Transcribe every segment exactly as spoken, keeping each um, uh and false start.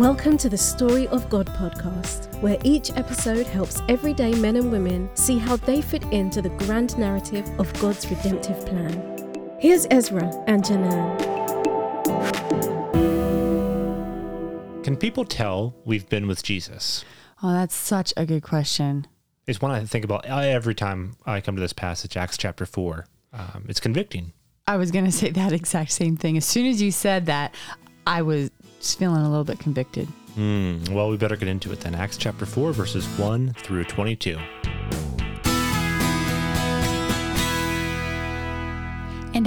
Welcome to the Story of God podcast, where each episode helps everyday men and women see how they fit into the grand narrative of God's redemptive plan. Here's Ezra and Janelle. Can people tell we've been with Jesus? Oh, that's such a good question. It's one I think about every time I come to this passage, Acts chapter four. Um, it's convicting. I was going to say that exact same thing. As soon as you said that, I was feeling a little bit convicted. Mm, well, we better get into it then. Acts chapter four, verses one through twenty-two. And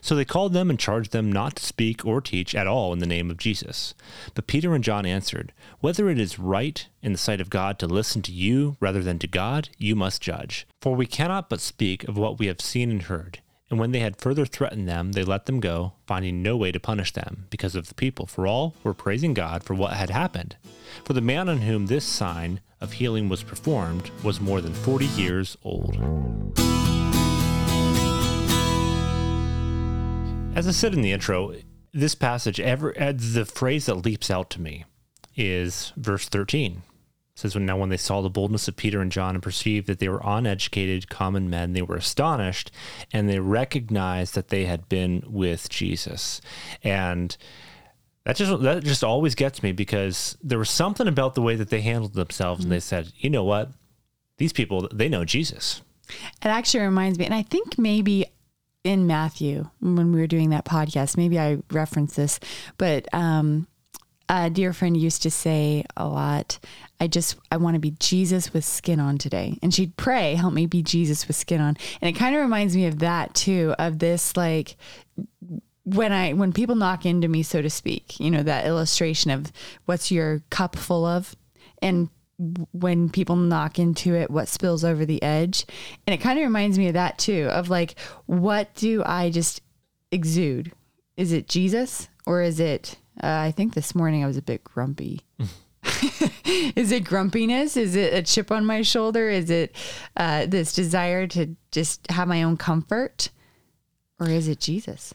So they called them and charged them not to speak or teach at all in the name of Jesus. But Peter and John answered, "Whether it is right in the sight of God to listen to you rather than to God, you must judge. For we cannot but speak of what we have seen and heard." And when they had further threatened them, they let them go, finding no way to punish them because of the people, for all were praising God for what had happened. For the man on whom this sign of healing was performed was more than forty years old. As I said in the intro, this passage, ever the phrase that leaps out to me is verse thirteen. It says, when now when they saw the boldness of Peter and John and perceived that they were uneducated, common men, they were astonished, and they recognized that they had been with Jesus. And that just that just always gets me, because there was something about the way that they handled themselves, mm-hmm. and they said, you know what? These people, they know Jesus. It actually reminds me, and I think maybe in Matthew, when we were doing that podcast, maybe I referenced this, but um, a dear friend used to say a lot, I just, I want to be Jesus with skin on today. And she'd pray, help me be Jesus with skin on. And it kind of reminds me of that too, of this, like when I, when people knock into me, so to speak, you know, that illustration of what's your cup full of, and when people knock into it, what spills over the edge. And it kind of reminds me of that too, of like, what do I just exude? Is it Jesus, or is it, uh, I think this morning I was a bit grumpy. Is it grumpiness? Is it a chip on my shoulder? Is it uh, this desire to just have my own comfort, or is it Jesus?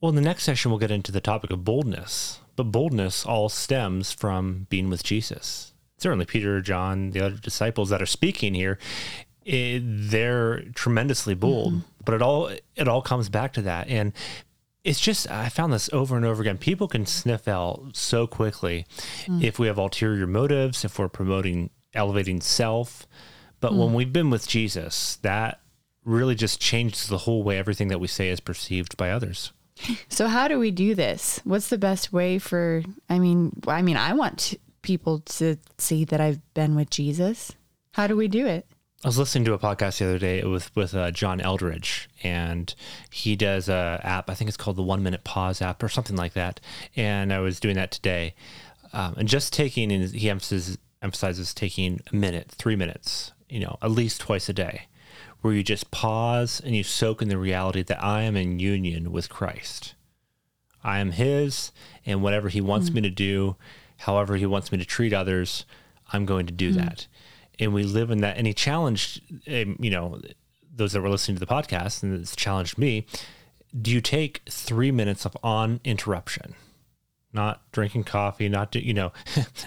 Well, in the next session, we'll get into the topic of boldness, but boldness all stems from being with Jesus. Certainly Peter, John, the other disciples that are speaking here, it, they're tremendously bold, mm-hmm. but it all, it all comes back to that. And it's just, I found this over and over again. People can sniff out so quickly mm. if we have ulterior motives, if we're promoting, elevating self. But mm. when we've been with Jesus, that really just changes the whole way everything that we say is perceived by others. So how do we do this? What's the best way for, I mean, I mean, I want to, people to see that I've been with Jesus. How do we do it? I was listening to a podcast the other day with, with uh, John Eldridge, and he does a app, I think it's called the One Minute Pause App or something like that. And I was doing that today. Um, and just taking, and he emphasizes, emphasizes taking a minute, three minutes, you know, at least twice a day, where you just pause and you soak in the reality that I am in union with Christ. I am his, and whatever he wants mm. me to do, however he wants me to treat others, I'm going to do mm. that. And we live in that. And he challenged, um, you know, those that were listening to the podcast, and it's challenged me. Do you take three minutes of on interruption? Not drinking coffee, not, do, you know,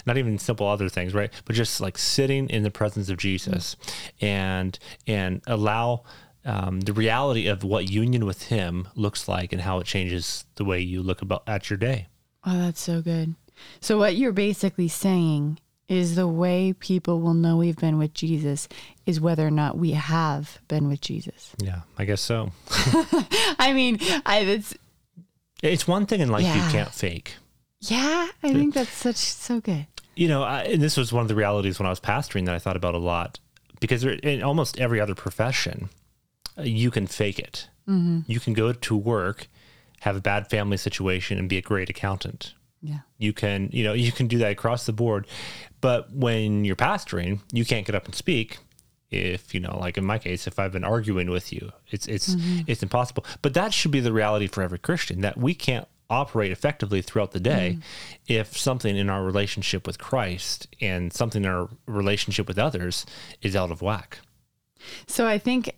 not even simple other things, right? But just like sitting in the presence of Jesus and, and allow um, the reality of what union with him looks like and how it changes the way you look about at your day. Oh, that's so good. So what you're basically saying is the way people will know we've been with Jesus is whether or not we have been with Jesus. Yeah, I guess so. I mean, I, it's, it's one thing in life yeah. you can't fake. Yeah, I think that's such, so good. You know, I, and this was one of the realities when I was pastoring that I thought about a lot, because in almost every other profession, you can fake it. Mm-hmm. You can go to work, have a bad family situation, and be a great accountant. Yeah. You can, you know, you can do that across the board. But when you're pastoring, you can't get up and speak. If, you know, like in my case, if I've been arguing with you, it's, it's, mm-hmm. it's impossible. But that should be the reality for every Christian, that we can't operate effectively throughout the day mm. if something in our relationship with Christ and something in our relationship with others is out of whack. So I think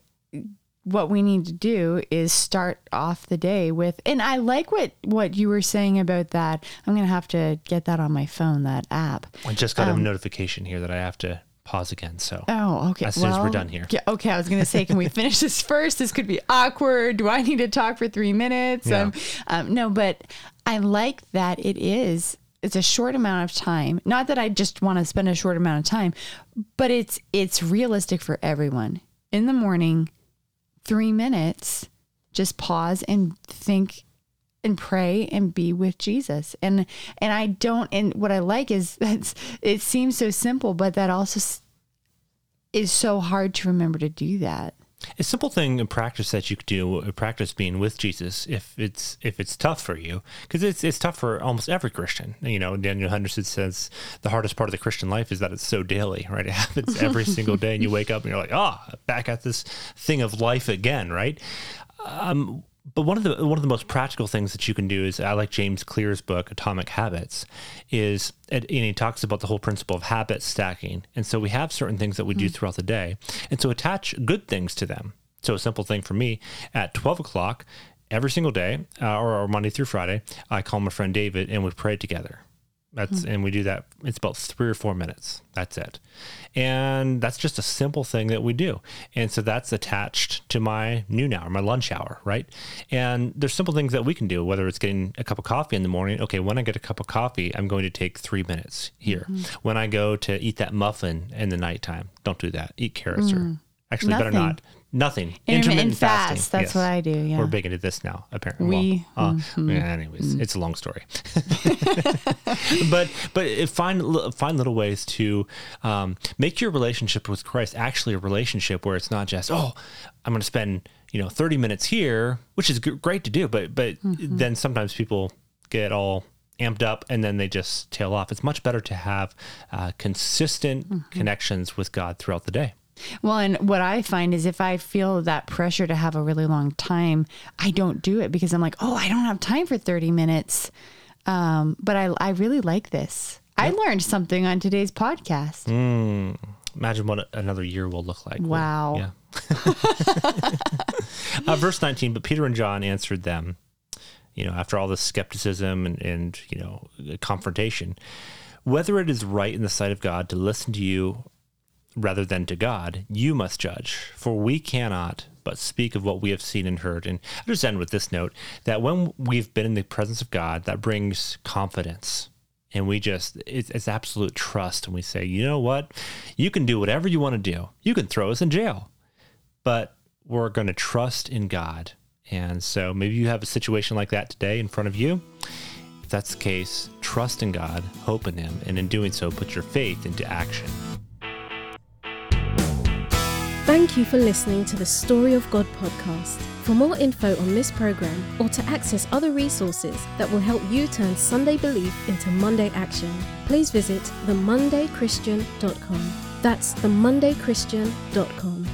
what we need to do is start off the day with, and I like what, what you were saying about that. I'm going to have to get that on my phone, that app. I just got um, a notification here that I have to pause again. So, oh, okay. As soon well, as we're done here. Yeah, okay. I was going to say, can we finish this first? This could be awkward. Do I need to talk for three minutes? Yeah. Um, um, no, but I like that it is, it's a short amount of time. Not that I just want to spend a short amount of time, but it's, it's realistic for everyone. In the morning, three minutes, just pause and think and pray and be with Jesus. And, and I don't, and what I like is that it seems so simple, but that also is so hard to remember to do that. A simple thing in practice that you could do, practice being with Jesus, if it's, if it's tough for you, because it's, it's tough for almost every Christian. You know, Daniel Henderson says the hardest part of the Christian life is that it's so daily, right? It happens every single day, and you wake up and you're like, ah, oh, back at this thing of life again, right? Um, But one of the one of the most practical things that you can do is, I like James Clear's book, Atomic Habits, is, and he talks about the whole principle of habit stacking. And so we have certain things that we mm-hmm. do throughout the day. And so attach good things to them. So a simple thing for me, at twelve o'clock every single day, uh, or, or Monday through Friday, I call my friend David and we pray together. That's mm-hmm. And we do that. It's about three or four minutes. That's it. And that's just a simple thing that we do. And so that's attached to my noon hour, my lunch hour, right? And there's simple things that we can do, whether it's getting a cup of coffee in the morning. Okay, when I get a cup of coffee, I'm going to take three minutes here. Mm-hmm. When I go to eat that muffin in the nighttime, don't do that. Eat carrots mm-hmm. or actually Nothing. better not. Nothing. Intermittent, Intermittent fast. fasting. That's yes. what I do. Yeah. We're big into this now, apparently. We, well, uh, mm-hmm. anyways, mm. it's a long story, but, but find, find little ways to, um, make your relationship with Christ actually a relationship where it's not just, oh, I'm going to spend, you know, thirty minutes here, which is g- great to do. But, but mm-hmm. then sometimes people get all amped up and then they just tail off. It's much better to have, uh, consistent mm-hmm. connections with God throughout the day. Well, and what I find is if I feel that pressure to have a really long time, I don't do it because I'm like, oh, I don't have time for thirty minutes. Um, but I, I really like this. Yep. I learned something on today's podcast. Mm, imagine what another year will look like. Wow. Yeah. uh, verse nineteen, but Peter and John answered them, you know, after all this skepticism and, and, you know, confrontation, whether it is right in the sight of God to listen to you rather than to God, you must judge, for we cannot but speak of what we have seen and heard. And I'll just end with this note, that when we've been in the presence of God, that brings confidence. And we just, it's, it's absolute trust. And we say, you know what? You can do whatever you want to do. You can throw us in jail, but we're going to trust in God. And so maybe you have a situation like that today in front of you. If that's the case, trust in God, hope in him, and in doing so, put your faith into action. Thank you for listening to the Story of God podcast. For more info on this program or to access other resources that will help you turn Sunday belief into Monday action, please visit the monday christian dot com. That's the monday christian dot com.